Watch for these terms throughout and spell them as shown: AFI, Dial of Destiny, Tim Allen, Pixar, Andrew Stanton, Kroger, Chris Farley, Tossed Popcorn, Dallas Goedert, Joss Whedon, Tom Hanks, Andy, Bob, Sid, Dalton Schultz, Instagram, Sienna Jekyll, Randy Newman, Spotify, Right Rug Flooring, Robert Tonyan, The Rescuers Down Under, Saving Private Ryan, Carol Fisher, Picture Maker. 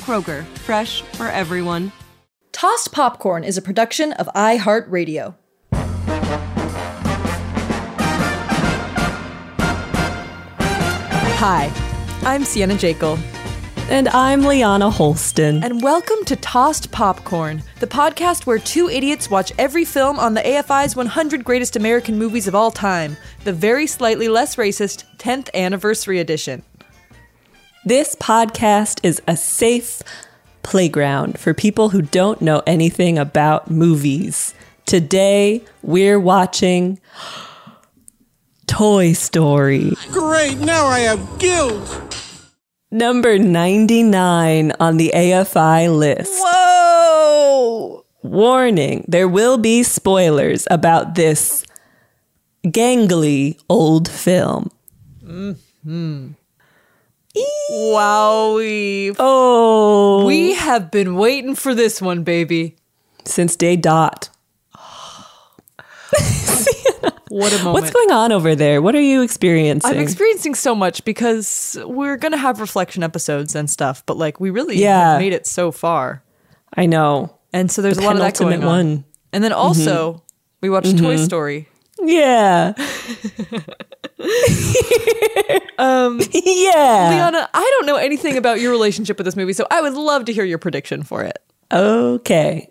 Kroger, fresh for everyone. Tossed Popcorn is a production of iHeartRadio. Hi, I'm Sienna Jekyll. And I'm Liana Holston. And welcome to Tossed Popcorn, the podcast where two idiots watch every film on the AFI's 100 Greatest American Movies of All Time, the very slightly less racist 10th Anniversary Edition. This podcast is a safe playground for people who don't know anything about movies. Today, we're watching Toy Story. Great, now I have guilt. Number 99 on the AFI list. Whoa! Warning, there will be spoilers about this gangly old film. Mm-hmm. Wowie. Oh. We have been waiting for this one, baby. Since day dot. What a moment. What's going on over there? What are you experiencing? I'm experiencing so much because we're going to have reflection episodes and stuff, but like we really have made it so far. I know. And so there's a lot of that going on. And then also we watched Toy Story. Yeah. Yeah. Liana, I don't know anything about your relationship with this movie, so I would love to hear your prediction for it. Okay.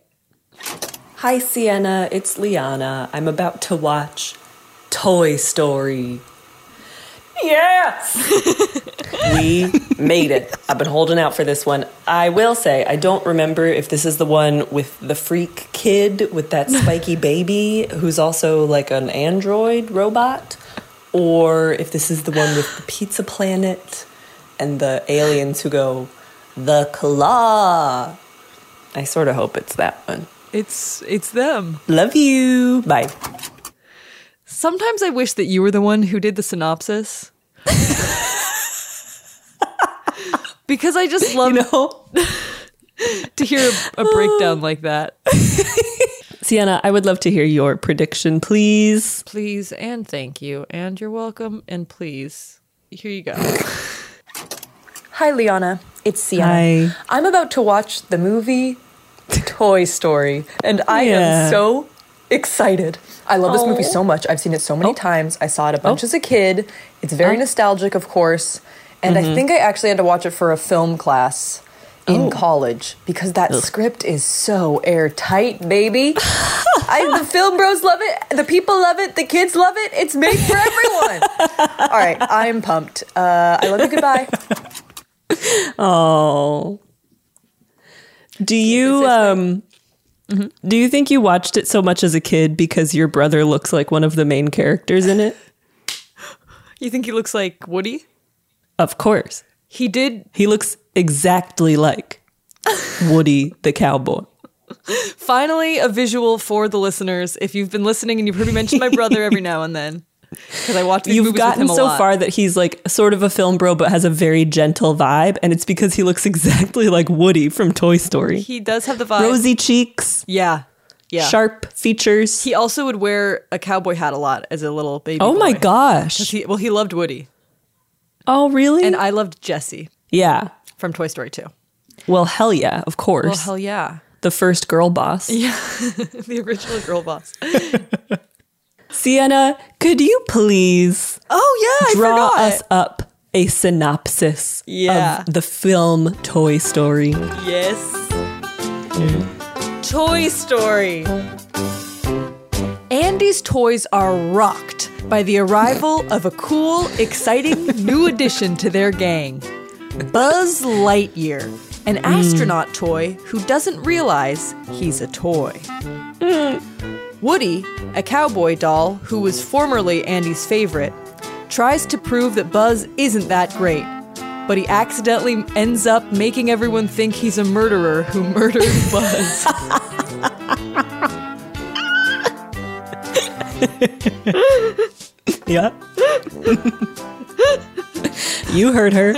Hi, Sienna. It's Liana. I'm about to watch Toy Story. Yes! We made it. I've been holding out for this one. I will say, I don't remember if this is the one with the freak kid with that spiky baby who's also like an android robot, or if this is the one with the Pizza Planet and the aliens who go, the claw. I sort of hope it's that one. It's them. Love you. Bye. Sometimes I wish that you were the one who did the synopsis. Because I just love to hear a breakdown like that. Sienna, I would love to hear your prediction, please. Please, and thank you, and you're welcome, and please. Here you go. Hi, Liana. It's Sienna. Hi. I'm about to watch the movie Toy Story, and I am so excited. I love this movie so much. I've seen it so many times. I saw it a bunch as a kid. It's very nostalgic, of course. And I think I actually had to watch it for a film class in college because that script is so airtight, baby. The film bros love it. The people love it. The kids love it. It's made for everyone. All right. I'm pumped. I love you. Goodbye. Oh. Do you... Mm-hmm. Do you think you watched it so much as a kid because your brother looks like one of the main characters in it? You think he looks like Woody? Of course. He did. He looks exactly like Woody the cowboy. Finally, a visual for the listeners. If you've been listening and you've heard me mention my brother every now and then. Because I watch these movies with him a lot. You've gotten so far that he's like sort of a film bro, but has a very gentle vibe. And it's because he looks exactly like Woody from Toy Story. He does have the vibe. Rosy cheeks. Yeah. Yeah. Sharp features. He also would wear a cowboy hat a lot as a little baby boy. Oh my gosh. Well, he loved Woody. Oh, really? And I loved Jessie. Yeah. From Toy Story 2. Well, hell yeah, of course. Well, hell yeah. The first girl boss. Yeah, the original girl boss. Sienna, could you please draw us up a synopsis of the film Toy Story? Yes. Mm. Toy Story. Andy's toys are rocked by the arrival of a cool, exciting new addition to their gang, Buzz Lightyear, an astronaut toy who doesn't realize he's a toy. Woody, a cowboy doll who was formerly Andy's favorite, tries to prove that Buzz isn't that great, but he accidentally ends up making everyone think he's a murderer who murdered Buzz. Yeah. You heard her.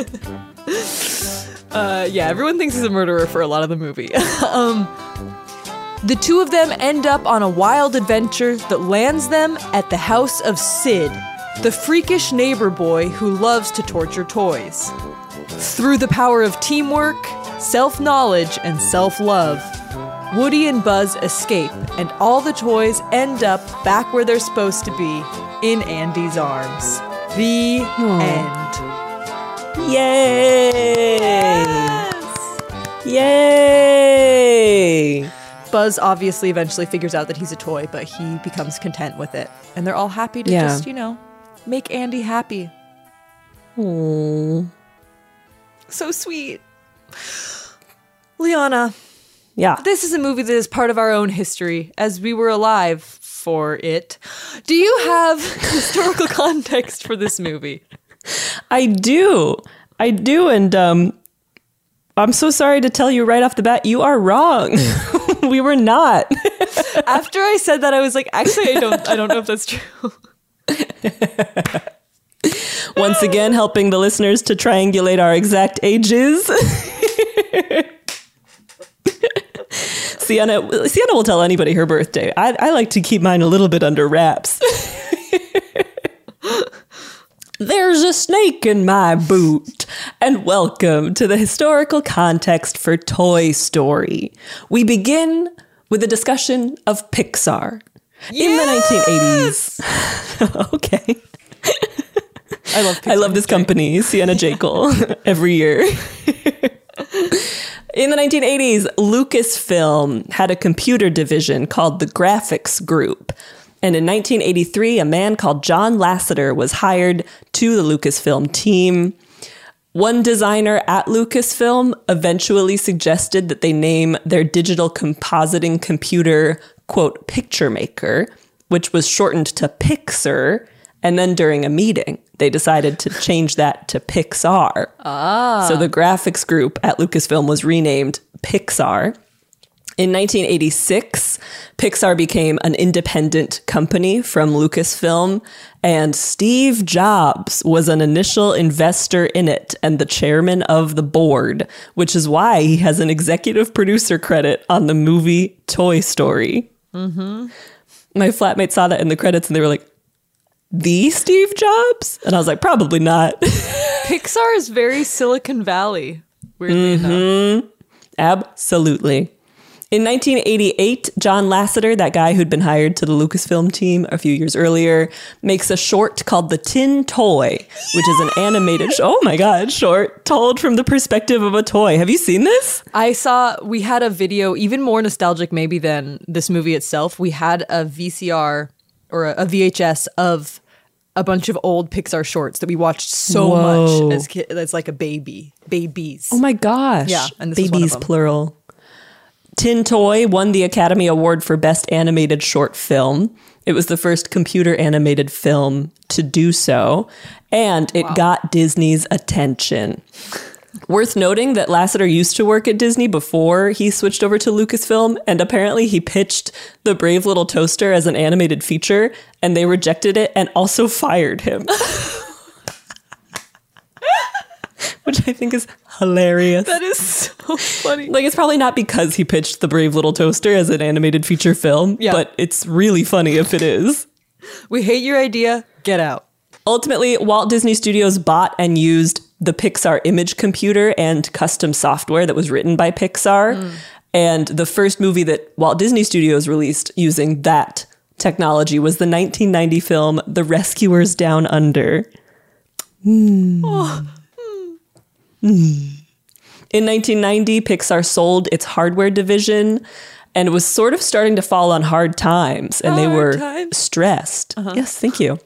Everyone thinks he's a murderer for a lot of the movie. The two of them end up on a wild adventure that lands them at the house of Sid, the freakish neighbor boy who loves to torture toys. Through the power of teamwork, self-knowledge, and self-love, Woody and Buzz escape, and all the toys end up back where they're supposed to be, in Andy's arms. The end. Yay! Yes! Yay! Buzz obviously eventually figures out that he's a toy, but he becomes content with it. And they're all happy to just, make Andy happy. Aww. So sweet. Liana. Yeah. This is a movie that is part of our own history, as we were alive for it. Do you have historical context for this movie? I do. And I'm so sorry to tell you right off the bat, you are wrong. We were not. After I said that, I was like, actually, I don't know if that's true. Once again, helping the listeners to triangulate our exact ages. Sienna will tell anybody her birthday. I like to keep mine a little bit under wraps. There's a snake in my boot. And welcome to the historical context for Toy Story. We begin with a discussion of Pixar in the 1980s. Okay. I love Pixar. I love this company, Sienna Jekyll, every year. In the 1980s, Lucasfilm had a computer division called the Graphics Group. And in 1983, a man called John Lasseter was hired to the Lucasfilm team. One designer at Lucasfilm eventually suggested that they name their digital compositing computer, quote, Picture Maker, which was shortened to Pixar. And then during a meeting, they decided to change that to Pixar. Ah. So the graphics group at Lucasfilm was renamed Pixar. In 1986, Pixar became an independent company from Lucasfilm, and Steve Jobs was an initial investor in it and the chairman of the board, which is why he has an executive producer credit on the movie Toy Story. Mm-hmm. My flatmate saw that in the credits and they were like, "The Steve Jobs?" And I was like, probably not. Pixar is very Silicon Valley, weirdly enough. Absolutely. In 1988, John Lasseter, that guy who'd been hired to the Lucasfilm team a few years earlier, makes a short called The Tin Toy, which is an animated, short told from the perspective of a toy. Have you seen this? We had a video, even more nostalgic maybe than this movie itself. We had a VCR or a VHS of a bunch of old Pixar shorts that we watched so much as kids, as like a babies. Oh my gosh. Yeah. And this babies, was one of them. Plural. Tin Toy won the Academy Award for Best Animated Short Film. It was the first computer animated film to do so, and it got Disney's attention. Worth noting that Lasseter used to work at Disney before he switched over to Lucasfilm, and apparently he pitched The Brave Little Toaster as an animated feature, and they rejected it and also fired him. Which I think is hilarious. That is so funny. Like, it's probably not because he pitched The Brave Little Toaster as an animated feature film, but it's really funny if it is. We hate your idea. Get out. Ultimately, Walt Disney Studios bought and used the Pixar image computer and custom software that was written by Pixar. Mm. And the first movie that Walt Disney Studios released using that technology was the 1990 film The Rescuers Down Under. Mm. Oh. Mm. In 1990, Pixar sold its hardware division and it was sort of starting to fall on hard times, and they were stressed. Uh-huh. Yes, thank you.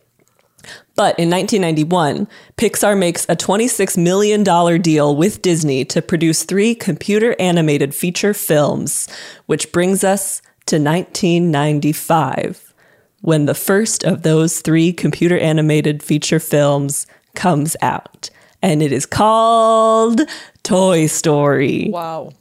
But in 1991, Pixar makes a $26 million deal with Disney to produce 3 computer-animated feature films, which brings us to 1995, when the first of those 3 computer-animated feature films comes out. And it is called Toy Story. Wow.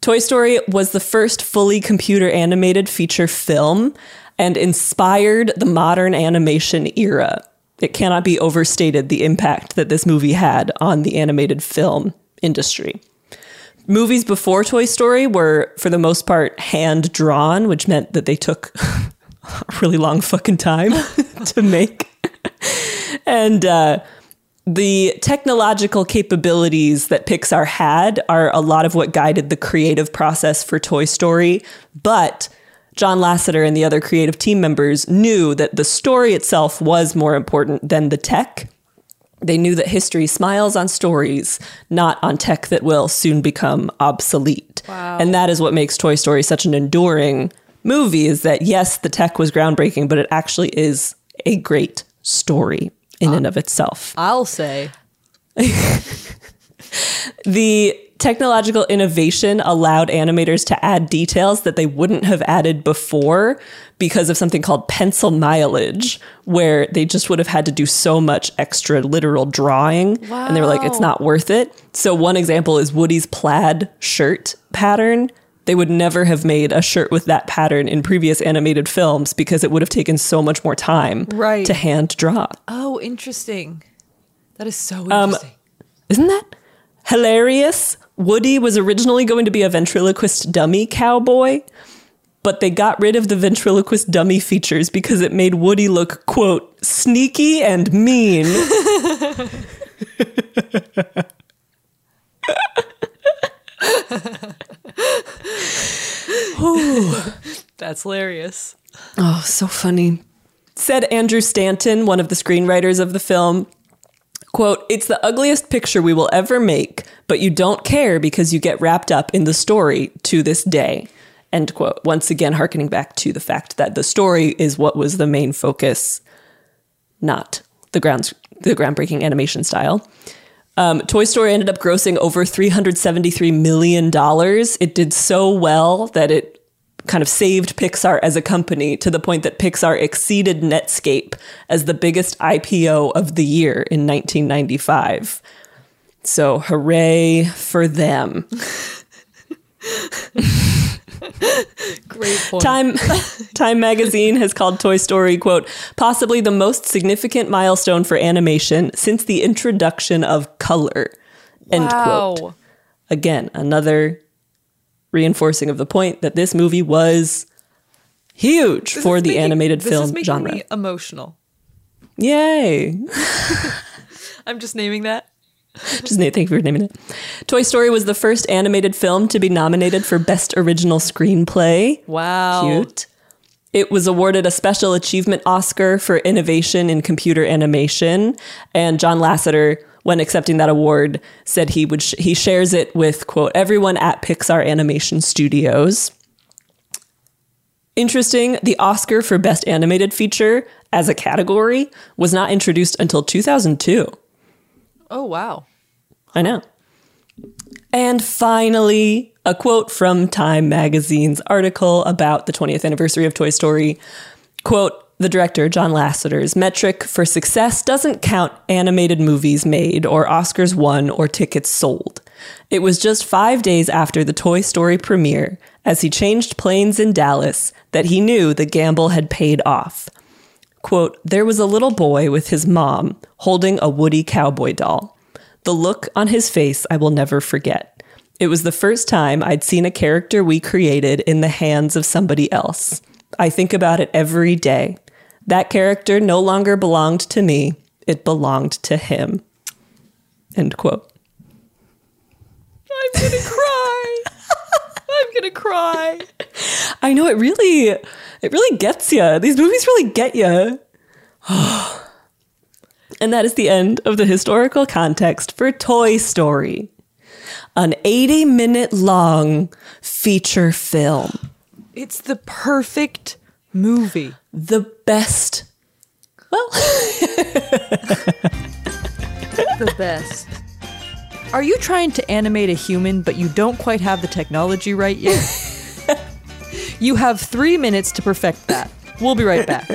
Toy Story was the first fully computer-animated feature film, and inspired the modern animation era. It cannot be overstated the impact that this movie had on the animated film industry. Movies before Toy Story were, for the most part, hand-drawn, which meant that they took a really long fucking time to make. And the technological capabilities that Pixar had are a lot of what guided the creative process for Toy Story, but John Lasseter and the other creative team members knew that the story itself was more important than the tech. They knew that history smiles on stories, not on tech that will soon become obsolete. Wow. And that is what makes Toy Story such an enduring movie, is that, yes, the tech was groundbreaking, but it actually is a great story in and of itself. I'll say. The technological innovation allowed animators to add details that they wouldn't have added before because of something called pencil mileage, where they just would have had to do so much extra literal drawing. Wow. And they were like, it's not worth it. So one example is Woody's plaid shirt pattern. They would never have made a shirt with that pattern in previous animated films because it would have taken so much more time to hand draw. Oh, interesting. That is so interesting. Isn't that hilarious? Woody was originally going to be a ventriloquist dummy cowboy, but they got rid of the ventriloquist dummy features because it made Woody look, quote, sneaky and mean. That's hilarious. Oh, so funny. Said Andrew Stanton, one of the screenwriters of the film, quote, "It's the ugliest picture we will ever make, but you don't care because you get wrapped up in the story to this day." End quote. Once again, hearkening back to the fact that the story is what was the main focus, not the groundbreaking animation style. Toy Story ended up grossing over $373 million. It did so well that it kind of saved Pixar as a company to the point that Pixar exceeded Netscape as the biggest IPO of the year in 1995. So hooray for them. Great point. Time Magazine has called Toy Story, quote, "possibly the most significant milestone for animation since the introduction of color," end quote. Again, another reinforcing of the point that this movie was huge for the animated film genre. This is making me emotional. Yay. I'm just naming that. Thank you for naming it. Toy Story was the first animated film to be nominated for Best Original Screenplay. Wow. Cute. It was awarded a Special Achievement Oscar for Innovation in Computer Animation. And John Lasseter, when accepting that award, said he shares it with, quote, "everyone at Pixar Animation Studios." Interesting, the Oscar for Best Animated Feature as a category was not introduced until 2002. Oh, wow. I know. And finally, a quote from Time Magazine's article about the 20th anniversary of Toy Story. Quote, The director, John Lasseter's metric for success doesn't count animated movies made or Oscars won or tickets sold. It was just 5 days after the Toy Story premiere, as he changed planes in Dallas, that he knew the gamble had paid off. Quote, "There was a little boy with his mom holding a Woody cowboy doll. The look on his face I will never forget. It was the first time I'd seen a character we created in the hands of somebody else. I think about it every day. That character no longer belonged to me. It belonged to him." End quote. I'm going to cry. I'm going to cry. I know, it really gets you. These movies really get you. And that is the end of the historical context for Toy Story, an 80-minute long feature film. It's the perfect movie. The best. Well. The best. Are you trying to animate a human, but you don't quite have the technology right yet? You have 3 minutes to perfect that. We'll be right back.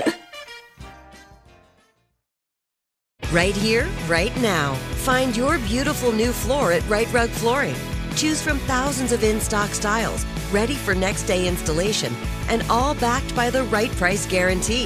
Right here, right now. Find your beautiful new floor at Right Rug Flooring. Choose from thousands of in-stock styles, ready for next day installation, and all backed by the right price guarantee.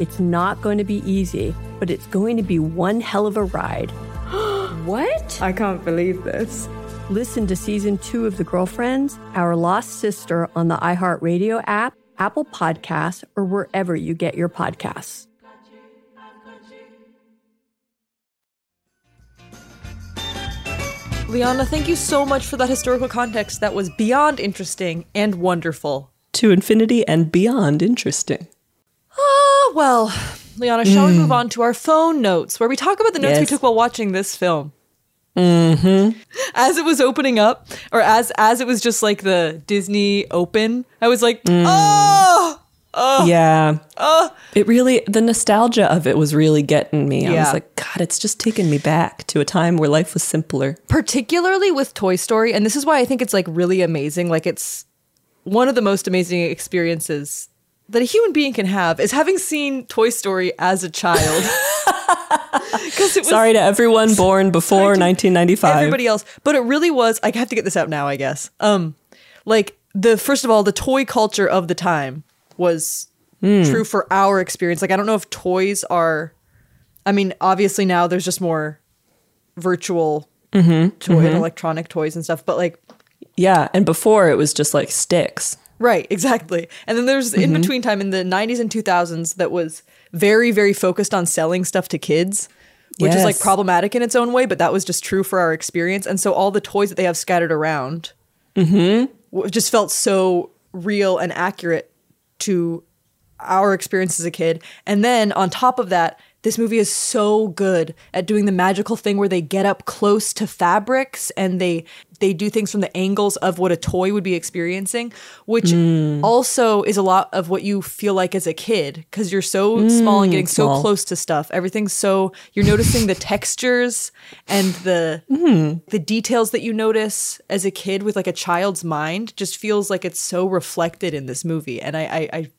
It's not going to be easy, but it's going to be one hell of a ride. What? I can't believe this. Listen to season 2 of The Girlfriends, Our Lost Sister on the iHeartRadio app, Apple Podcasts, or wherever you get your podcasts. Liana, thank you so much for that historical context. That was beyond interesting and wonderful. To infinity and beyond interesting. Ah, well, Liana, shall we move on to our phone notes, where we talk about the notes we took while watching this film? Mm-hmm. As it was opening up, or as it was just like the Disney open, I was like, it really, the nostalgia of it was really getting me. I was like, God, it's just taking me back to a time where life was simpler. Particularly with Toy Story. And this is why I think it's like really amazing. Like, it's one of the most amazing experiences that a human being can have is having seen Toy Story as a child. Sorry to everyone born before 1995. Everybody else. But it really was, I have to get this out now, I guess. like the first of all, the toy culture of the time was true for our experience. Like, I don't know if toys are, I mean, obviously now there's just more virtual toy and electronic toys and stuff, but like, yeah. And before it was just like sticks. Right, exactly. And then there's in between time in the 90s and 2000s that was very, very focused on selling stuff to kids, which is like problematic in its own way, but that was just true for our experience. And so all the toys that they have scattered around just felt so real and accurate to our experience as a kid. And then on top of that, this movie is so good at doing the magical thing where they get up close to fabrics and they do things from the angles of what a toy would be experiencing, which also is a lot of what you feel like as a kid because you're so small and getting so close to stuff. Everything's so – you're noticing the textures and the details that you notice as a kid with like a child's mind just feels like it's so reflected in this movie. And I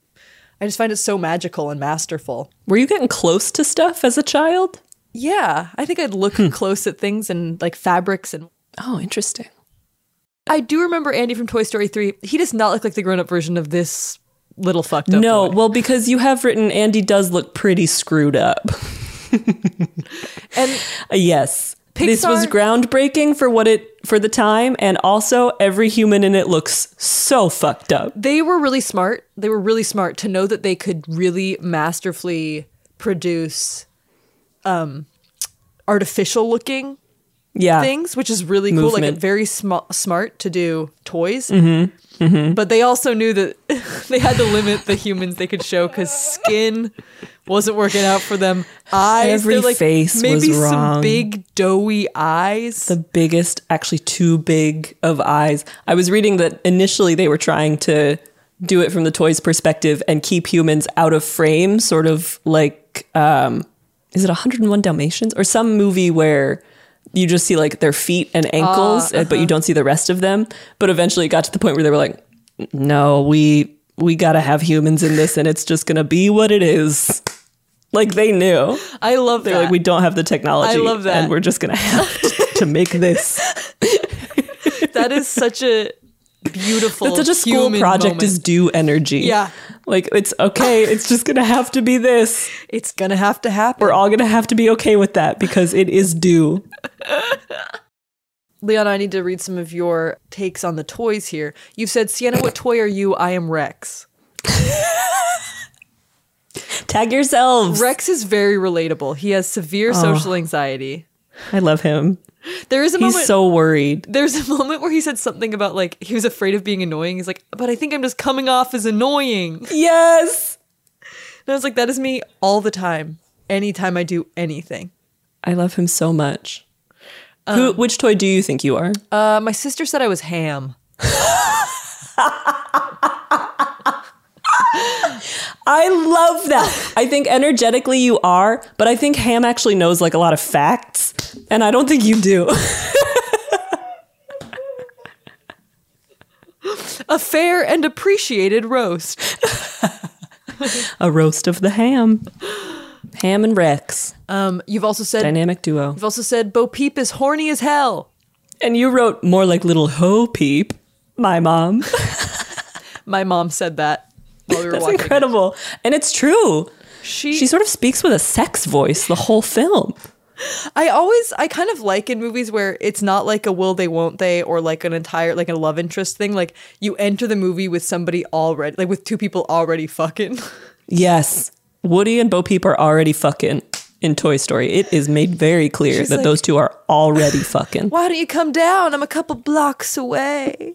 just find it so magical and masterful. Were you getting close to stuff as a child? Yeah. I think I'd look close at things and like fabrics and... Oh, interesting. I do remember Andy from Toy Story 3. He does not look like the grown-up version of this little fucked up No, boy. Well, because you have written Andy does look pretty screwed up. And yes. Pixar, this was groundbreaking for what it for the time, and also every human in it looks so fucked up. They were really smart. They were really smart to know that they could really masterfully produce artificial looking things, which is really cool. Movement. Like very smart to do toys. But they also knew that they had to limit the humans they could show because skin wasn't working out for them. Eyes, every like, face maybe was wrong. Some big doughy eyes. The biggest, actually too big of eyes. I was reading that initially they were trying to do it from the toys' perspective and keep humans out of frame, sort of like, is it 101 Dalmatians? Or some movie where... you just see like their feet and ankles, but you don't see the rest of them. But eventually it got to the point where they were like, no, we got to have humans in this and it's just going to be what it is. Like they knew. I love that. They're like, we don't have the technology. I love that. And we're just going to have to make this. That is such a beautiful human moment. That's such a school project is due energy. Yeah. Like, it's okay. It's just going to have to be this. It's going to have to happen. We're all going to have to be okay with that because it is due. Liana, I need to read some of your takes on the toys here. You've said, Sienna, what toy are you? I am Rex. Tag yourselves. Rex is very relatable. He has severe social anxiety. I love him. There is a moment. He's so worried. There's a moment where he said something about like he was afraid of being annoying. He's like, but I think I'm just coming off as annoying. Yes. And I was like, that is me all the time. Anytime I do anything. I love him so much. Which toy do you think you are? My sister said I was ham. I love that. I think energetically you are, but I think ham actually knows like a lot of facts. And I don't think you do. A fair and appreciated roast. A roast of the ham. Ham and Rex. You've also said... dynamic duo. You've also said, Bo Peep is horny as hell. And you wrote more like little Ho Peep. My mom. My mom said that while we were watching. That's incredible. And it's true. She sort of speaks with a sex voice the whole film. I kind of like in movies where it's not like a will they, won't they, or like an entire, like a love interest thing. Like you enter the movie with somebody already, like with two people already fucking. Yes. Woody and Bo Peep are already fucking in Toy Story. It is made very clear that those two are already fucking. Why don't you come down? I'm a couple blocks away.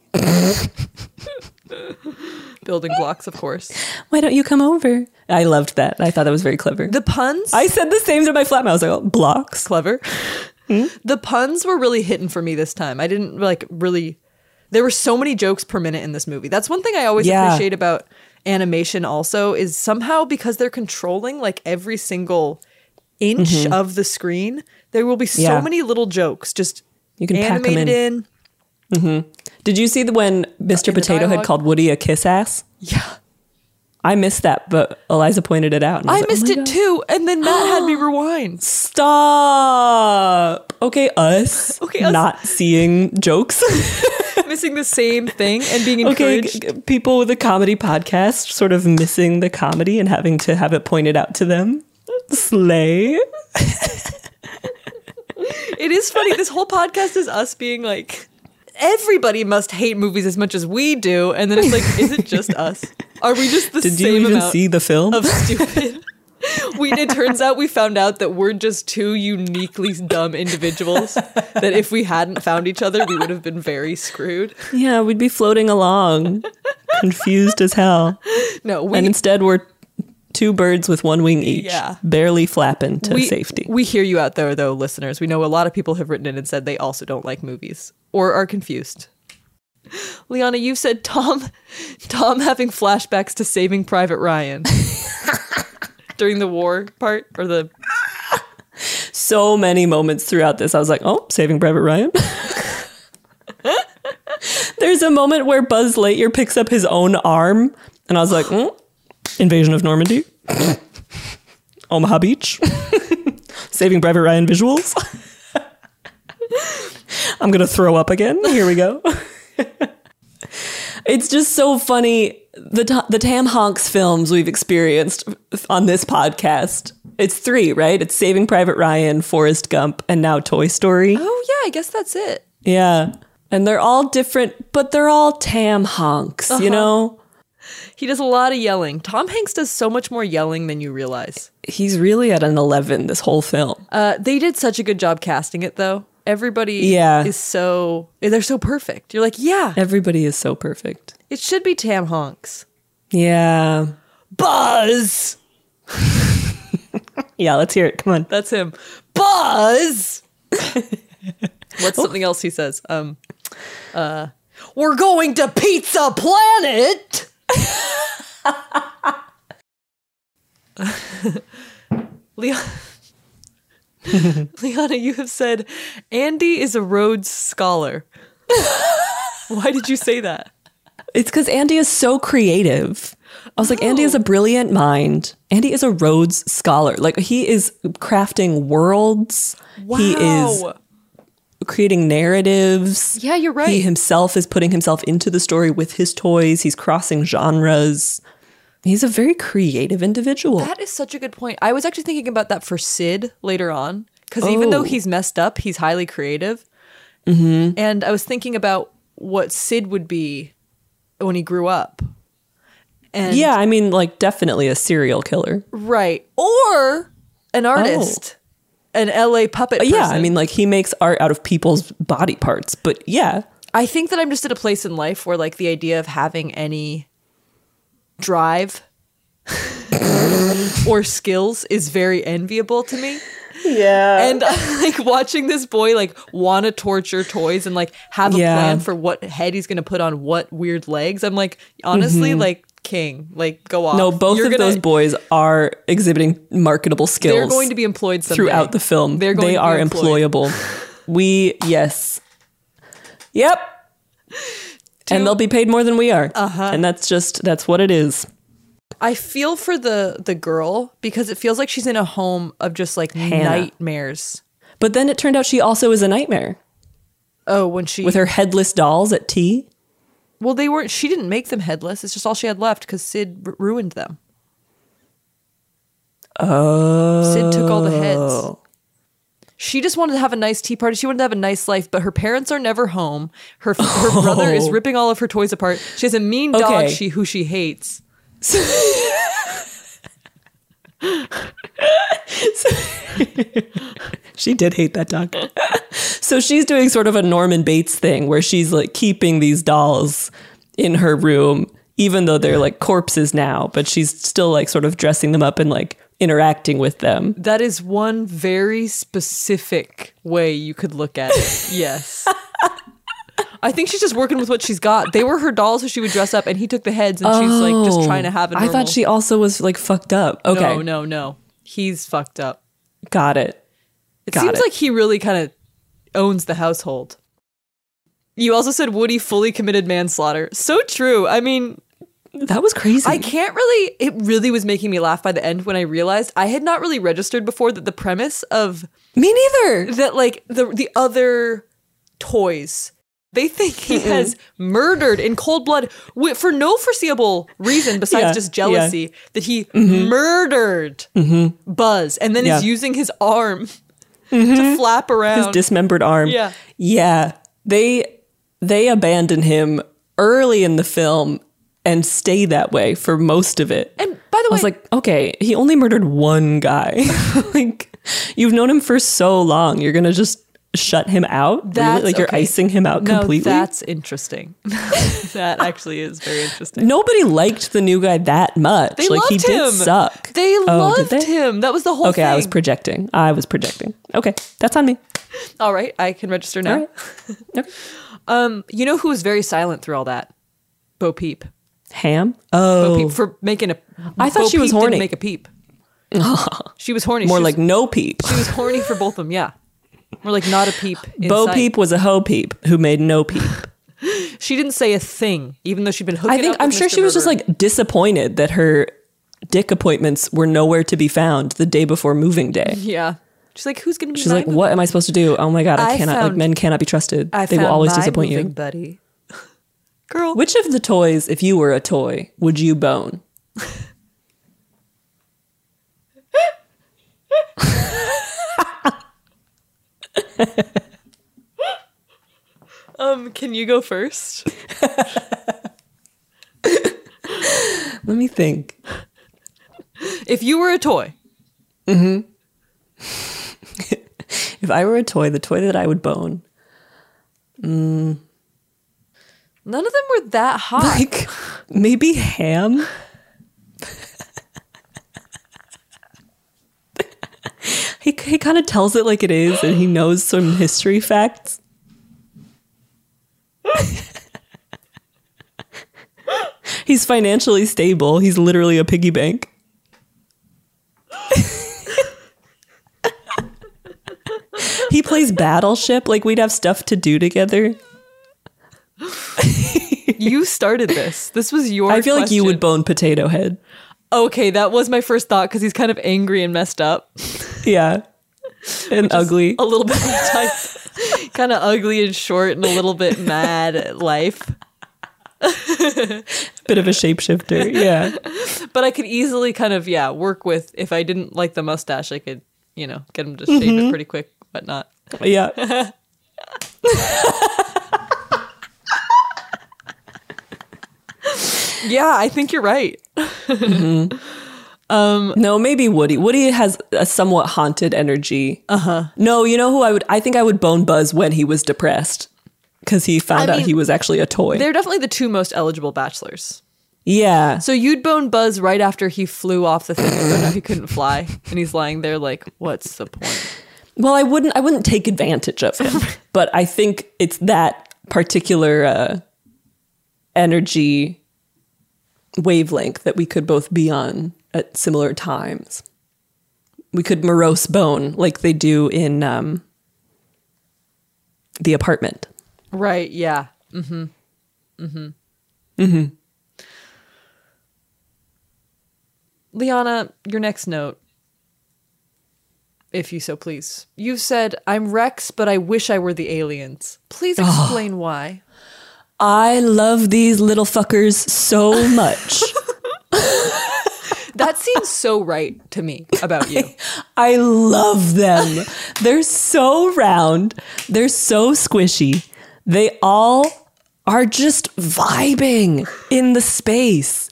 Building blocks, of course. Why don't you come over? I loved that. I thought that was very clever. The puns? I said the same to my flatmate. I was like, oh, blocks. Clever. The puns were really hitting for me this time. I didn't like really... There were so many jokes per minute in this movie. That's one thing I always appreciate about animation also is somehow because they're controlling like every single inch of the screen, there will be so many little jokes just you can animated pack them in. Did you see when Mr. Potato Head called Woody a kiss ass? Yeah. I missed that, but Eliza pointed it out. And I missed it too. And then Matt had me rewind. Stop. Okay, us. Not seeing jokes. missing the same thing and being encouraged. Okay, people with a comedy podcast sort of missing the comedy and having to have it pointed out to them. Slay. It is funny. This whole podcast is us being like, everybody must hate movies as much as we do. And then it's like, is it just us? Are we just the same amount see the film? Of stupid? It turns out we found out that we're just two uniquely dumb individuals, that if we hadn't found each other, we would have been very screwed. Yeah, we'd be floating along, confused as hell. No, and instead we're two birds with one wing each, barely flapping to safety. We hear you out there, though, listeners. We know a lot of people have written in and said they also don't like movies or are confused. Liana, you said Tom having flashbacks to Saving Private Ryan. During the war part or the so many moments throughout this I was like, oh, Saving Private Ryan. There's a moment where Buzz Lightyear picks up his own arm and I was like, Invasion of Normandy. Omaha Beach. Saving Private Ryan visuals. I'm gonna throw up again, here we go. It's just so funny, the Tom Hanks films we've experienced on this podcast. It's three, right? It's Saving Private Ryan, Forrest Gump, and now Toy Story. Oh, yeah, I guess that's it. Yeah. And they're all different, but they're all Tom Hanks, you know? He does a lot of yelling. Tom Hanks does so much more yelling than you realize. He's really at an 11 this whole film. They did such a good job casting it, though. Everybody is so... They're so perfect. You're like, yeah. Everybody is so perfect. It should be Tom Hanks. Yeah. Buzz! Yeah, let's hear it. Come on. That's him. Buzz! What's something else he says? We're going to Pizza Planet! Liana, you have said Andy is a Rhodes Scholar. Why did you say that? It's because Andy is so creative. I was like, Andy is a brilliant mind. Andy is a Rhodes Scholar. Like, he is crafting worlds. Wow. He is creating narratives. Yeah, you're right. He himself is putting himself into the story with his toys. He's crossing genres. He's a very creative individual. That is such a good point. I was actually thinking about that for Sid later on, because even though he's messed up, he's highly creative. Mm-hmm. And I was thinking about what Sid would be when he grew up. And yeah, I mean, like, definitely a serial killer. Right. Or an artist. An LA puppet person. Yeah, I mean, like, he makes art out of people's body parts. But yeah. I think that I'm just at a place in life where, like, the idea of having any... drive or skills is very enviable to me. Yeah. And like watching this boy like want to torture toys and like have a plan for what head he's going to put on what weird legs. I'm like, honestly, like, king, like, go off. No, both those boys are exhibiting marketable skills. They're going to be employed someday. Throughout the film. They are employable. Yep. And they'll be paid more than we are. And that's what it is. I feel for the girl because it feels like she's in a home of just like nightmares. But then it turned out she also is a nightmare. Oh, when she... With her headless dolls at tea. Well, she didn't make them headless. It's just all she had left because Sid ruined them. Oh. Sid took all the heads. She just wanted to have a nice tea party. She wanted to have a nice life, but her parents are never home. Her brother is ripping all of her toys apart. She has a mean dog who she hates. She did hate that dog. So she's doing sort of a Norman Bates thing where she's like keeping these dolls in her room, even though they're like corpses now, but she's still like sort of dressing them up and like interacting with them. That is one very specific way you could look at it. Yes. I think she's just working with what she's got. They were her dolls, so she would dress up, and he took the heads, and she's like just trying to have it. I thought she also was like fucked up. Okay. No. He's fucked up. Got it. It seems like he really kind of owns the household. You also said Woody fully committed manslaughter. So true. I mean... That was crazy. It really was making me laugh by the end when I realized I had not really registered before that the premise of... Me neither! That like the other toys They think he has murdered in cold blood for no foreseeable reason besides just jealousy that he murdered Buzz and then is using his arm to flap around. His dismembered arm. Yeah. Yeah. They abandon him early in the film and stay that way for most of it. And by the way, I was like, okay, he only murdered one guy. Like, you've known him for so long. You're going to just shut him out? Really? Like, you're icing him out completely? No, that's interesting. That actually is very interesting. Nobody liked the new guy that much. They loved him. He did suck. They loved him. That was the whole thing. Okay, I was projecting. Okay, that's on me. All right, I can register now. Right. Okay. You know who was very silent through all that? Bo Peep. Ham? Oh. Bo Peep for making a... I thought Bo she was Peep horny. Didn't make a peep. She was horny. More like no peep. She was horny for both of them, yeah. More like not a peep. Bo Peep was a hoe peep who made no peep. She didn't say a thing, even though she'd been hooking up with I'm sure Mr. She was just like disappointed that her dick appointments were nowhere to be found the day before moving day. Yeah. She's like, who's going to be She's like, moving? What am I supposed to do? Oh my God, I cannot, men cannot be trusted. They will always disappoint you. Buddy. Girl. Which of the toys, if you were a toy, would you bone? Can you go first? Let me think. If you were a toy. If I were a toy, the toy that I would bone. None of them were that hot. Like, maybe Ham? He kind of tells it like it is, and he knows some history facts. He's financially stable. He's literally a piggy bank. He plays Battleship. Like, we'd have stuff to do together. You started this. This was your question. I feel like you would bone Potato Head. Okay, that was my first thought, because he's kind of angry and messed up. Yeah. And which ugly. A little bit of the type. Kind of ugly and short and a little bit mad at life. Bit of a shapeshifter, yeah. But I could easily kind of, work with, if I didn't like the mustache, I could, get him to shave it pretty quick, whatnot. Yeah. Yeah, I think you're right. No, maybe Woody. Woody has a somewhat haunted energy. No, you know who I would... I think I would bone Buzz when he was depressed. Because he found out he was actually a toy. They're definitely the two most eligible bachelors. Yeah. So you'd bone Buzz right after he flew off the thing and found out he couldn't fly. And he's lying there like, what's the point? Well, I wouldn't take advantage of him. But I think it's that particular energy... wavelength that we could both be on at similar times. We could morose bone like they do in The Apartment. Right, yeah. Liana, your next note, if you so please. You said, I'm Rex, but I wish I were the aliens. Please explain why. I love these little fuckers so much. That seems so right to me about you. I love them. They're so round. They're so squishy. They all are just vibing in the space.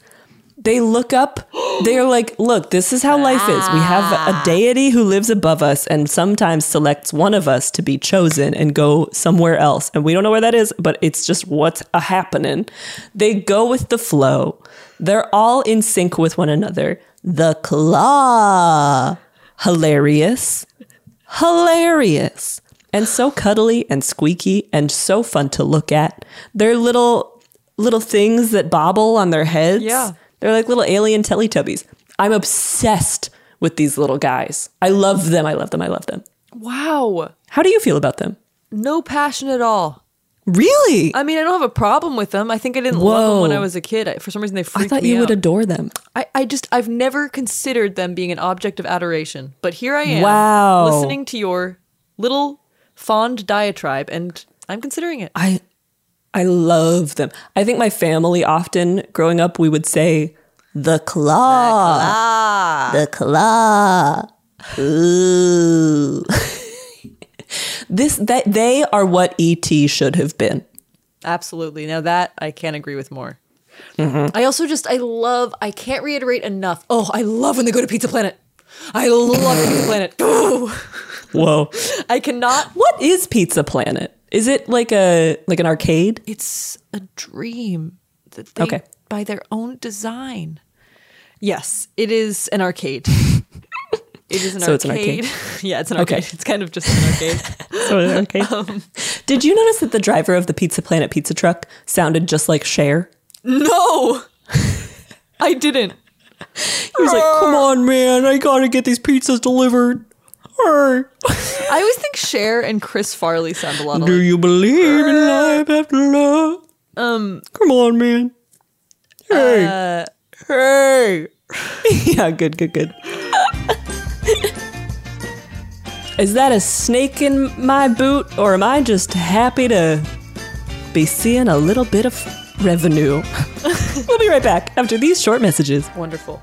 They look up. They're like, look, this is how life is. We have a deity who lives above us and sometimes selects one of us to be chosen and go somewhere else. And we don't know where that is, but it's just what's happening. They go with the flow. They're all in sync with one another. The claw. Hilarious. Hilarious. And so cuddly and squeaky and so fun to look at. They're little things that bobble on their heads. Yeah. They're like little alien Teletubbies. I'm obsessed with these little guys. I love them. I love them. I love them. Wow. How do you feel about them? No passion at all. Really? I mean, I don't have a problem with them. I think I didn't love them when I was a kid. For some reason, they freaked me out. I thought you would adore them. I've never considered them being an object of adoration. But here I am. Wow. Listening to your little fond diatribe, and I'm considering it. I I love them. I think my family often, growing up, we would say, the claw. The claw. The claw. Ooh. They are what E.T. should have been. Absolutely. Now that I can't agree with more. Mm-hmm. I also just, I can't reiterate enough. Oh, I love when they go to Pizza Planet. I love Pizza Planet. Ooh. Whoa. I cannot. What is Pizza Planet? Is it like an arcade? It's a dream that they, by their own design. Yes, it is an arcade. It is an arcade. It's an arcade. Yeah, it's an arcade. Okay. It's kind of just an arcade. So an arcade. Did you notice that the driver of the Pizza Planet pizza truck sounded just like Cher? No, I didn't. He was like, come on, man, I gotta get these pizzas delivered. I always think Cher and Chris Farley sound a lot alike. Do you believe in life after love? Come on, man. Hey. Hey. Yeah, good. Is that a snake in my boot, or am I just happy to be seeing a little bit of revenue? We'll be right back after these short messages. Wonderful.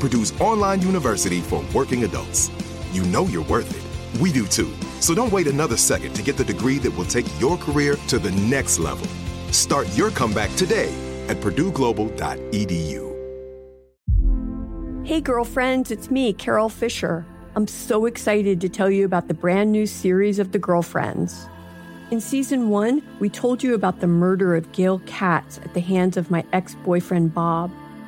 Purdue's online university for working adults. You know you're worth it. We do too. So don't wait another second to get the degree that will take your career to the next level. Start your comeback today at purdueglobal.edu. Hey, girlfriends, it's me, Carol Fisher. I'm so excited to tell you about the brand new series of The Girlfriends. In season 1, we told you about the murder of Gail Katz at the hands of my ex-boyfriend, Bob.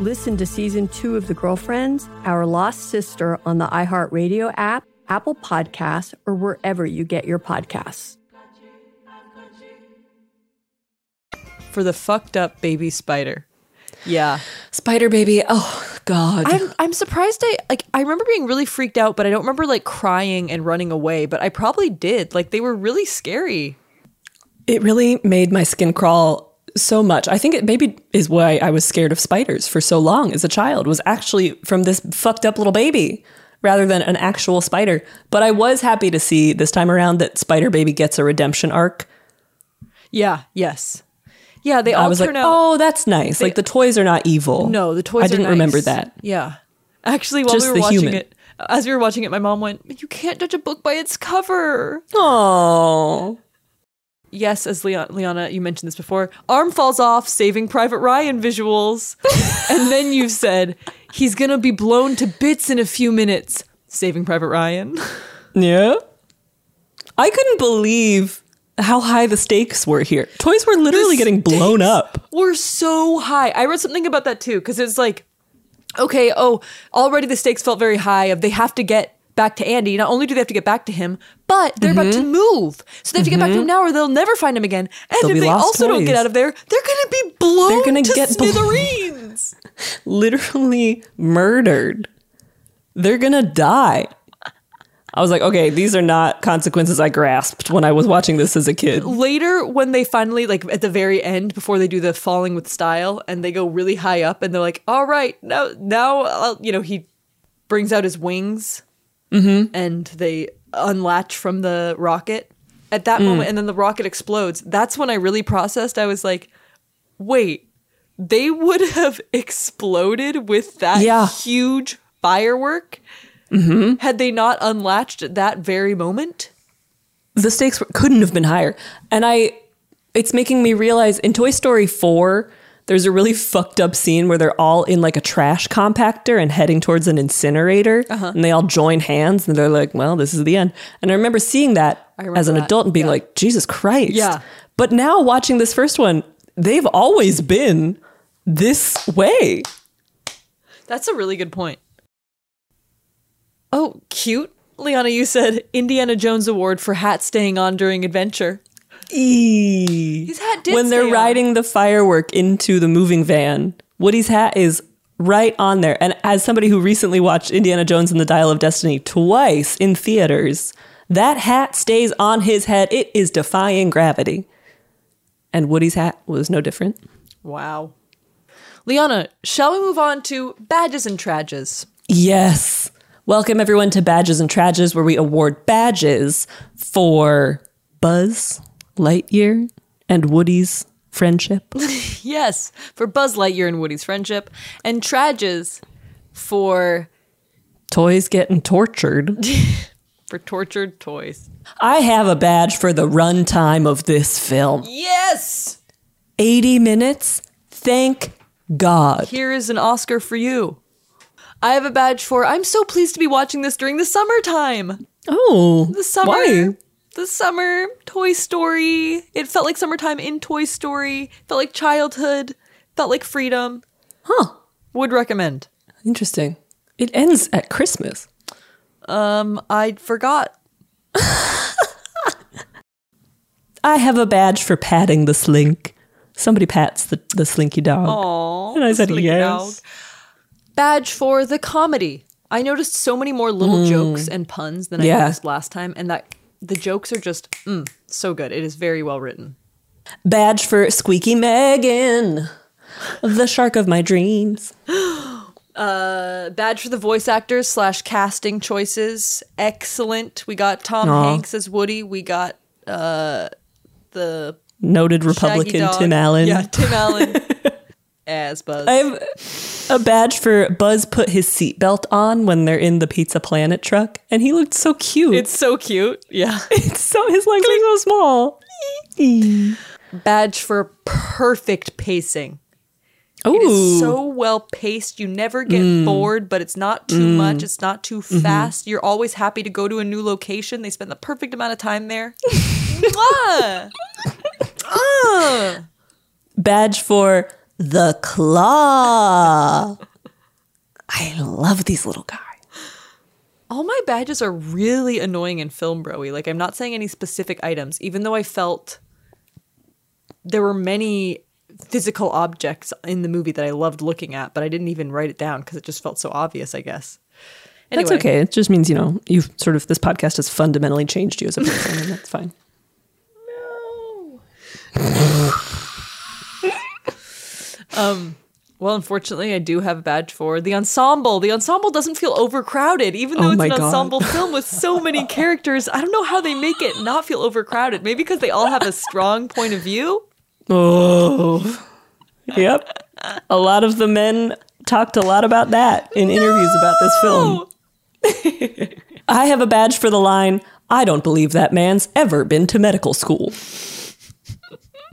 Listen to season 2 of The Girlfriends, Our Lost Sister on the iHeartRadio app, Apple Podcasts, or wherever you get your podcasts. For the fucked up baby spider. Yeah. Spider baby. Oh, God. I'm surprised I remember being really freaked out, but I don't remember like crying and running away, but I probably did. Like, they were really scary. It really made my skin crawl so much. I think it maybe is why I was scared of spiders for so long as a child, was actually from this fucked up little baby rather than an actual spider. But I was happy to see this time around that Spider Baby gets a redemption arc. Yeah. Yes. Yeah. They all turn out. Oh, that's nice. Like, the toys are not evil. No, the toys are nice. I didn't remember that. Yeah. Actually, while we were watching it, as we were watching it, my mom went, "You can't judge a book by its cover." Oh. Yes, as Liana, you mentioned this before, arm falls off, Saving Private Ryan visuals. And then you've said, he's going to be blown to bits in a few minutes. Saving Private Ryan. Yeah. I couldn't believe how high the stakes were here. Toys were literally getting blown up. Were so high. I read something about that too, because it's like, okay, already the stakes felt very high of they have to get back to Andy. Not only do they have to get back to him, but they're about to move. So they have to get back to him now or they'll never find him again. And they'll if they also toys. Don't get out of there, they're going to be blown to smithereens. Literally murdered. They're going to die. I was like, okay, these are not consequences I grasped when I was watching this as a kid. Later, when they finally, like at the very end, before they do the falling with style and they go really high up and they're like, all right, now, you know, he brings out his wings and they unlatch from the rocket at that moment. And then the rocket explodes. That's when I really processed. I was like, wait, they would have exploded with that huge firework. Had they not unlatched at that very moment? The stakes couldn't have been higher. And it's making me realize in Toy Story 4, there's a really fucked up scene where they're all in like a trash compactor and heading towards an incinerator. And they all join hands and they're like, well, this is the end. And I remember seeing that as an adult and being like, Jesus Christ. Yeah. But now watching this first one, they've always been this way. That's a really good point. Oh, cute. Liana, you said Indiana Jones Award for hat staying on during adventure. His hat did when they're riding the firework into the moving van, Woody's hat is right on there. And as somebody who recently watched Indiana Jones and the Dial of Destiny twice in theaters, that hat stays on his head. It is defying gravity. And Woody's hat was no different. Wow. Liana, shall we move on to badges and trages? Yes. Welcome, everyone, to Badges and Trages, where we award badges for Buzz Lightyear and Woody's friendship. Yes, for Buzz Lightyear and Woody's friendship. And trages for... toys getting tortured. For tortured toys. I have a badge for the runtime of this film. Yes! 80 minutes. Thank God. Here is an Oscar for you. I have a badge for, I'm so pleased to be watching this during the summertime. Oh, the summer. Why? The summer, Toy Story. It felt like summertime in Toy Story. Felt like childhood. Felt like freedom. Huh. Would recommend. Interesting. It ends at Christmas. I forgot. I have a badge for patting the slink. Somebody pats the slinky dog. Aww. And I said yes. Dog. Badge for the comedy. I noticed so many more little jokes and puns than I noticed last time. And that the jokes are just so good. It is very well written. Badge for Squeaky Megan, the shark of my dreams. Badge for the voice actors / casting choices. Excellent. We got Tom Hanks as Woody. We got the noted Republican Tim Allen. Yeah, Tim Allen. As Buzz. I have a badge for Buzz put his seatbelt on when they're in the Pizza Planet truck, and he looked so cute. It's so cute. Yeah. It's so his legs are so small. Badge for perfect pacing. Oh. It is so well paced. You never get bored, but it's not too much. It's not too fast. You're always happy to go to a new location. They spend the perfect amount of time there. Badge for The Claw. I love these little guys. All my badges are really annoying and film bro-y. Like, I'm not saying any specific items, even though I felt there were many physical objects in the movie that I loved looking at, but I didn't even write it down because it just felt so obvious, I guess. Anyway. That's okay. It just means, you know, you've sort of, this podcast has fundamentally changed you as a person, and that's fine. No. Well, unfortunately, I do have a badge for the ensemble. The ensemble doesn't feel overcrowded, even though it's an ensemble film with so many characters. I don't know how they make it not feel overcrowded. Maybe because they all have a strong point of view. Oh, yep. A lot of the men talked a lot about that in interviews about this film. I have a badge for the line, I don't believe that man's ever been to medical school.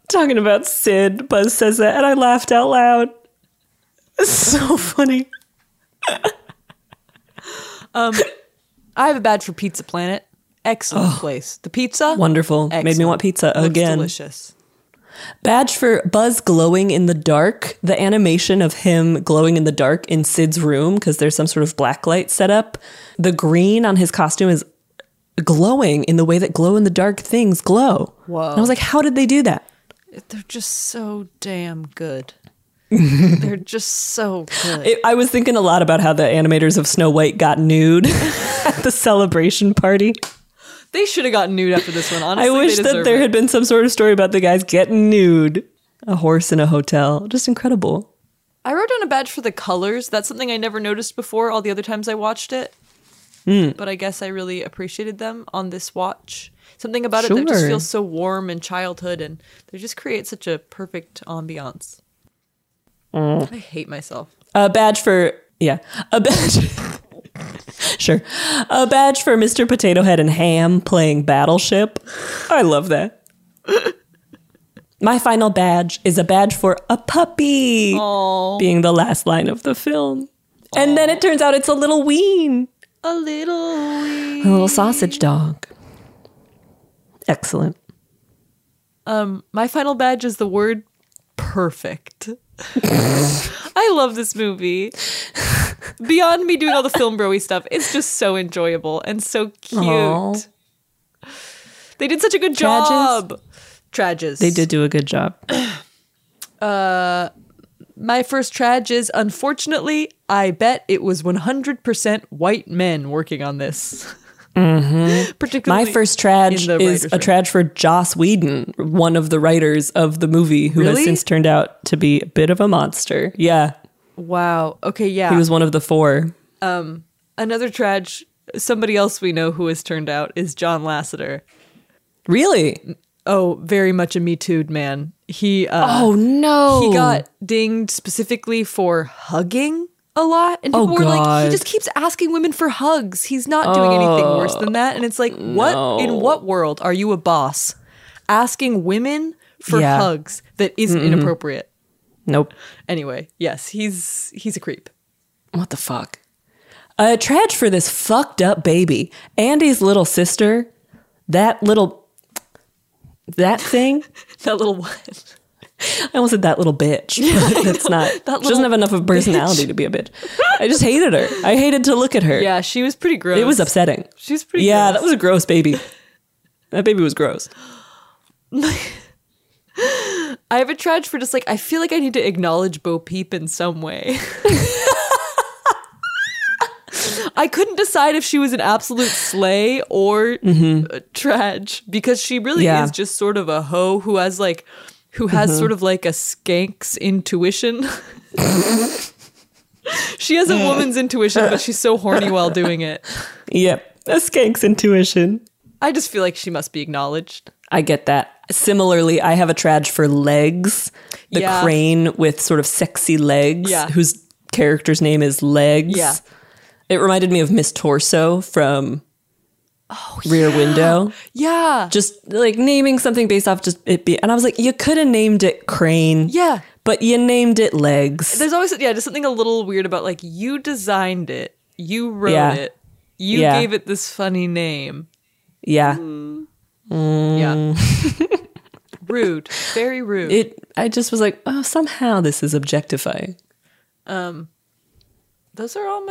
Talking about Sid, Buzz says that, and I laughed out loud. It's so funny. I have a badge for Pizza Planet. Excellent place. The pizza? Wonderful. Excellent. Made me want pizza again. Looks delicious. Badge for Buzz glowing in the dark. The animation of him glowing in the dark in Sid's room, because there's some sort of black light set up. The green on his costume is glowing in the way that glow in the dark things glow. Whoa. And I was like, how did they do that? They're just so damn good. They're just so good. I was thinking a lot about how the animators of Snow White got nude at the celebration party. They should have gotten nude after this one, honestly. I wish that there had been some sort of story about the guys getting nude. A horse in a hotel. Just incredible. I wrote down a badge for the colors. That's something I never noticed before all the other times I watched it. Mm. But I guess I really appreciated them on this watch. Something about it that just feels so warm and childhood, and they just create such a perfect ambiance. I hate myself. A badge for Mr. Potato Head and Ham playing Battleship. I love that. My final badge is a badge for a puppy. Aww. Being the last line of the film. Aww. And then it turns out it's a little ween. A little sausage dog. Excellent. My final badge is the word perfect. I love this movie. Beyond me doing all the film bro-y stuff, it's just so enjoyable and so cute. Aww. They did such a good job. Trages. They did do a good job. My first trage is, unfortunately, I bet it was 100% white men working on this. Mm-hmm. Particularly, my first trage is a trage for Joss Whedon, one of the writers of the movie, who has since turned out to be a bit of a monster. Yeah. Wow. Okay, yeah. He was one of the four. Another trage, somebody else we know who has turned out, is John Lasseter. Really? Oh, very much a Me Too'd man. He oh no, he got dinged specifically for hugging a lot, and people were like, he just keeps asking women for hugs, he's not doing anything worse than that. And it's like, what in what world are you a boss asking women for hugs that isn't inappropriate? Nope. Anyway, yes, he's a creep. What the fuck. A tragedy for this fucked up baby, Andy's little sister. That little what? I almost said that little bitch. Yeah, that's not. She doesn't have enough of personality to be a bitch. I just hated her. I hated to look at her. Yeah, she was pretty gross. It was upsetting. She was pretty gross. Yeah, that was a gross baby. That baby was gross. I have a tragedy for just, like, I feel like I need to acknowledge Bo Peep in some way. I couldn't decide if she was an absolute slay or trage, because she really is just sort of a hoe who has sort of like a skank's intuition. She has a woman's intuition, but she's so horny while doing it. Yep. A skank's intuition. I just feel like she must be acknowledged. I get that. Similarly, I have a trage for legs. The crane with sort of sexy legs, whose character's name is Legs. Yeah. It reminded me of Miss Torso from Rear Window. Yeah. Just like naming something based off just it be. And I was like, you could have named it Crane. Yeah. But you named it Legs. There's always, just something a little weird about, like, you designed it. You wrote it. You gave it this funny name. Yeah. Yeah. Rude. Very rude. I just was like, somehow this is objectifying. Those are all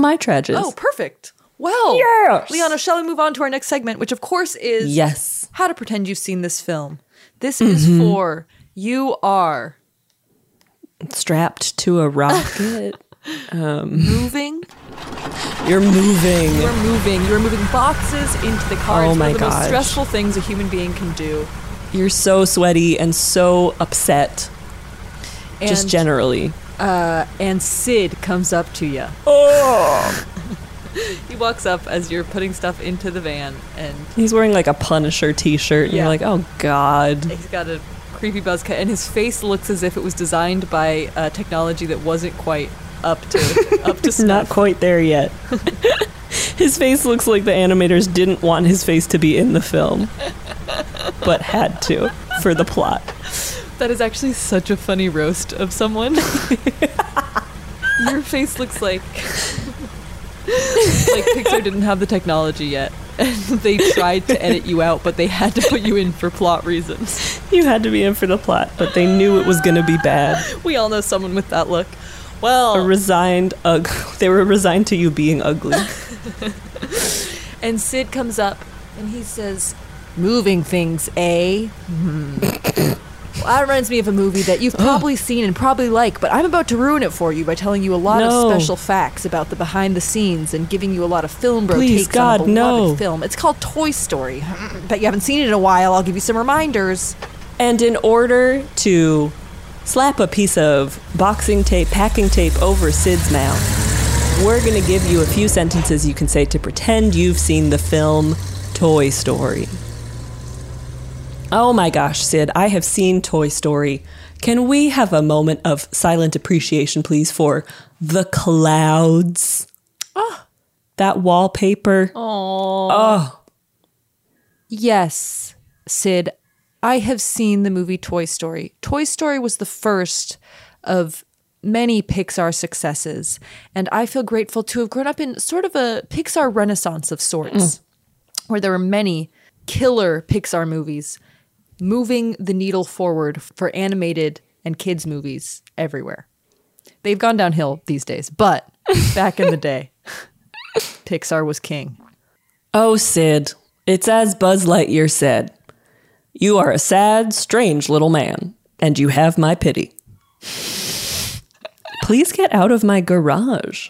my trages. Oh, perfect. Well, yes. Liana, shall we move on to our next segment, which of course is How to Pretend You've Seen This Film. This is for you are strapped to a rocket. Moving. You're moving. You're moving. You're moving boxes into the car. Oh my God. It's one of the most stressful things a human being can do. You're so sweaty and so upset. And just generally. And Sid comes up to you. Oh! He walks up as you're putting stuff into the van, and he's wearing like a Punisher t-shirt, and you're like, oh God. He's got a creepy buzz cut, and his face looks as if it was designed by technology that wasn't quite up to stuff. Not quite there yet. His face looks like the animators didn't want his face to be in the film, but had to for the plot. That is actually such a funny roast of someone. Your face looks like Pixar didn't have the technology yet. And they tried to edit you out, but they had to put you in for plot reasons. You had to be in for the plot, but they knew it was going to be bad. We all know someone with that look. Well, they were resigned to you being ugly. And Sid comes up and he says, "Moving things, eh?" Well, that reminds me of a movie that you've probably seen and probably like, but I'm about to ruin it for you by telling you a lot of special facts about the behind the scenes and giving you a lot of film bro takes on a beloved film. It's called Toy Story. Bet you haven't seen it in a while. I'll give you some reminders. And in order to slap a piece of packing tape over Sid's mouth, we're going to give you a few sentences you can say to pretend you've seen the film Toy Story. Oh my gosh, Sid, I have seen Toy Story. Can we have a moment of silent appreciation, please, for the clouds? Oh. That wallpaper. Aww. Oh. Yes, Sid, I have seen the movie Toy Story. Toy Story was the first of many Pixar successes, and I feel grateful to have grown up in sort of a Pixar renaissance of sorts, where there were many killer Pixar movies moving the needle forward for animated and kids movies everywhere. They've gone downhill these days, but back in the day, Pixar was king. Oh, Sid, it's as Buzz Lightyear said, "You are a sad, strange little man, and you have my pity. Please get out of my garage."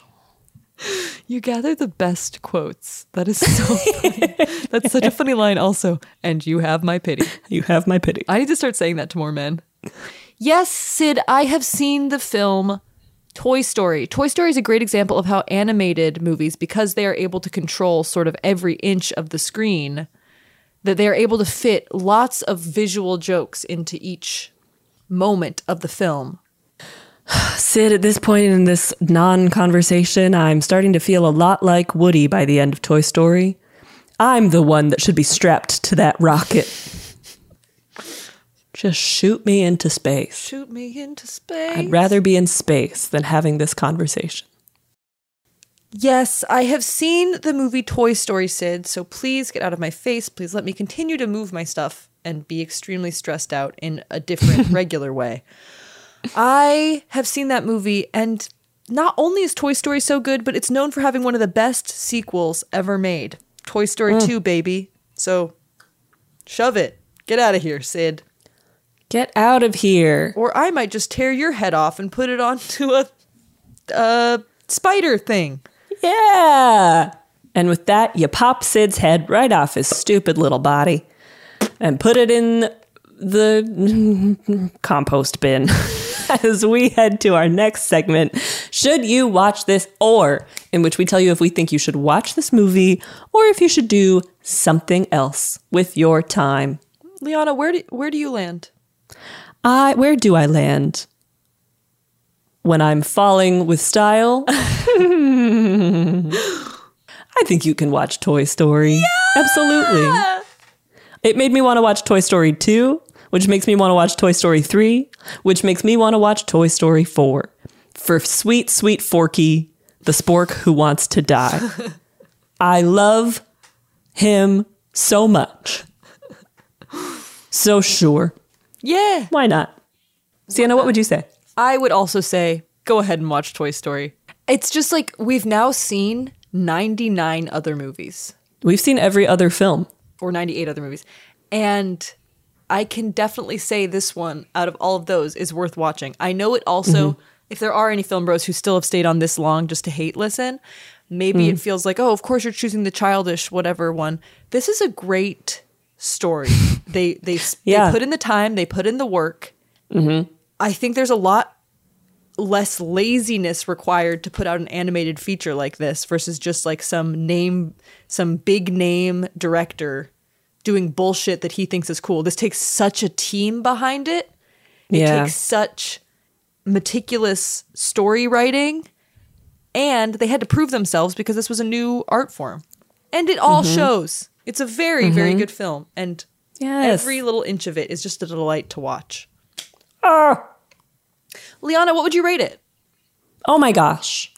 You gather the best quotes. That is so funny. That's such a funny line also. And you have my pity. You have my pity. I need to start saying that to more men. Yes, Sid, I have seen the film Toy Story. Toy Story is a great example of how animated movies, because they are able to control sort of every inch of the screen, that they are able to fit lots of visual jokes into each moment of the film. Sid, at this point in this non-conversation, I'm starting to feel a lot like Woody by the end of Toy Story. I'm the one that should be strapped to that rocket. Just shoot me into space. Shoot me into space. I'd rather be in space than having this conversation. Yes, I have seen the movie Toy Story, Sid, so please get out of my face. Please let me continue to move my stuff and be extremely stressed out in a different, regular way. I have seen that movie, and not only is Toy Story so good, but it's known for having one of the best sequels ever made. Toy Story 2, baby. So, shove it. Get out of here, Sid. Get out of here. Or I might just tear your head off and put it onto a spider thing. Yeah. And with that, you pop Sid's head right off his stupid little body and put it in the compost bin. As we head to our next segment, Should You Watch This Or?, in which we tell you if we think you should watch this movie or if you should do something else with your time. Liana, where do you land? Where do I land? When I'm falling with style. I think you can watch Toy Story. Yeah! Absolutely. It made me want to watch Toy Story 2, which makes me want to watch Toy Story 3, which makes me want to watch Toy Story 4. For sweet, sweet Forky, the spork who wants to die. I love him so much. So sure. Yeah. Why not? Sienna, what would you say? I would also say, go ahead and watch Toy Story. It's just like we've now seen 99 other movies. We've seen every other film. Or 98 other movies. And I can definitely say this one, out of all of those, is worth watching. I know it also, if there are any film bros who still have stayed on this long just to hate listen, maybe it feels like, oh, of course you're choosing the childish whatever one. This is a great story. They put in the time. They put in the work. Mm-hmm. I think there's a lot less laziness required to put out an animated feature like this versus just like some big name director doing bullshit that he thinks is cool. This takes such a team behind it. It takes such meticulous story writing and they had to prove themselves because this was a new art form. And it all shows. It's a very, very good film. And every little inch of it is just a delight to watch. Liana, what would you rate it? Oh my gosh.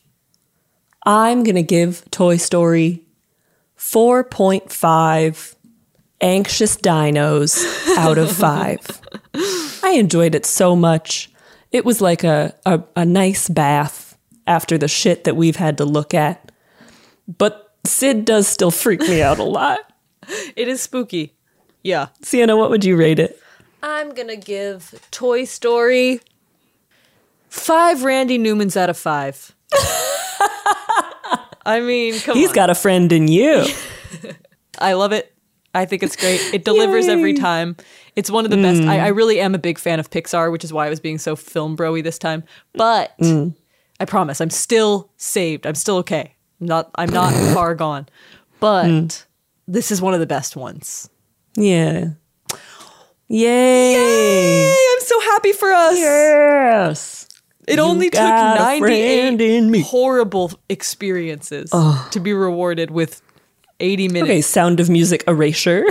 I'm going to give Toy Story 4.5 anxious dinos out of 5. I enjoyed it so much. It was like a nice bath after the shit that we've had to look at. But Sid does still freak me out a lot. It is spooky. Yeah. Sienna, what would you rate it? I'm going to give Toy Story 5 Randy Newmans out of 5. I mean, come on. He's got a friend in you. I love it. I think it's great. It delivers every time. It's one of the best. I really am a big fan of Pixar, which is why I was being so film bro-y this time. But I promise, I'm still saved. I'm still okay. I'm not far gone. But this is one of the best ones. Yeah. Yay. Yay. I'm so happy for us. Yes. It only took 98 horrible experiences to be rewarded with 80 minutes. Okay, Sound of Music erasure.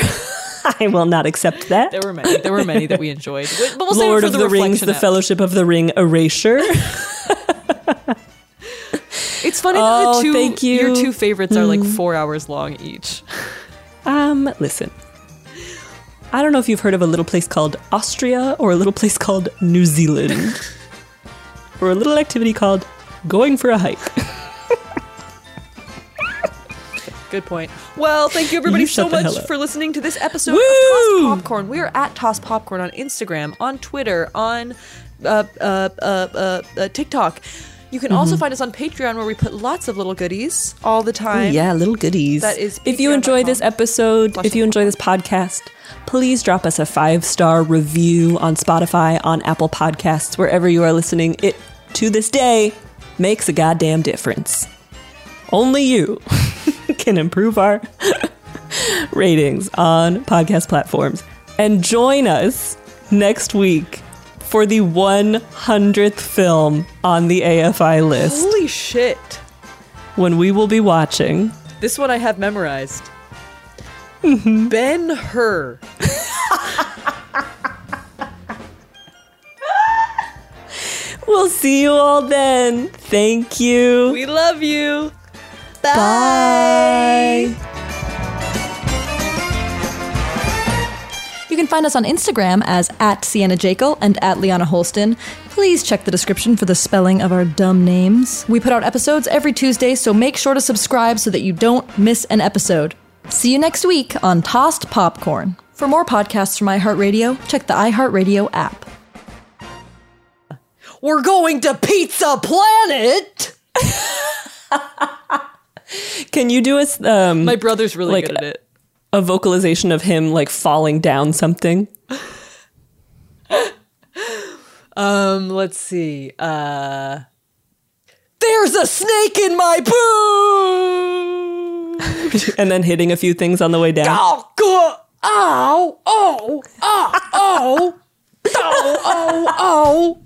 I will not accept that. There were many. There were many that we enjoyed. But we'll Lord of the Rings, The Fellowship of the Ring erasure. It's funny that your two favorites are like 4 hours long each. Listen. I don't know if you've heard of a little place called Austria or a little place called New Zealand. Or a little activity called going for a hike. Good point. Well, thank you everybody so much for listening to this episode of Tossed Popcorn. We are at Tossed Popcorn on Instagram, on Twitter, on TikTok. You can also find us on Patreon, where we put lots of little goodies all the time. Yeah, little goodies. That is Patreon.com. If you enjoy this episode, if you enjoy this podcast, please drop us a 5-star review on Spotify, on Apple Podcasts, wherever you are listening. It, to this day, makes a goddamn difference. Only you can improve our ratings on podcast platforms. And join us next week for the 100th film on the AFI list. Holy shit. When we will be watching... This one I have memorized. Ben-Hur. We'll see you all then. Thank you. We love you. Bye. Bye. You can find us on Instagram as @SiennaJekyll and @LianaHolston. Please check the description for the spelling of our dumb names. We put out episodes every Tuesday, so make sure to subscribe so that you don't miss an episode. See you next week on Tossed Popcorn. For more podcasts from iHeartRadio, check the iHeartRadio app. We're going to Pizza Planet! Can you do us... my brother's really good at it. A vocalization of him like falling down something. Let's see. There's a snake in my boot. And then hitting a few things on the way down. Ow! Ow! Oh! Oh! Oh! Oh!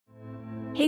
Hey,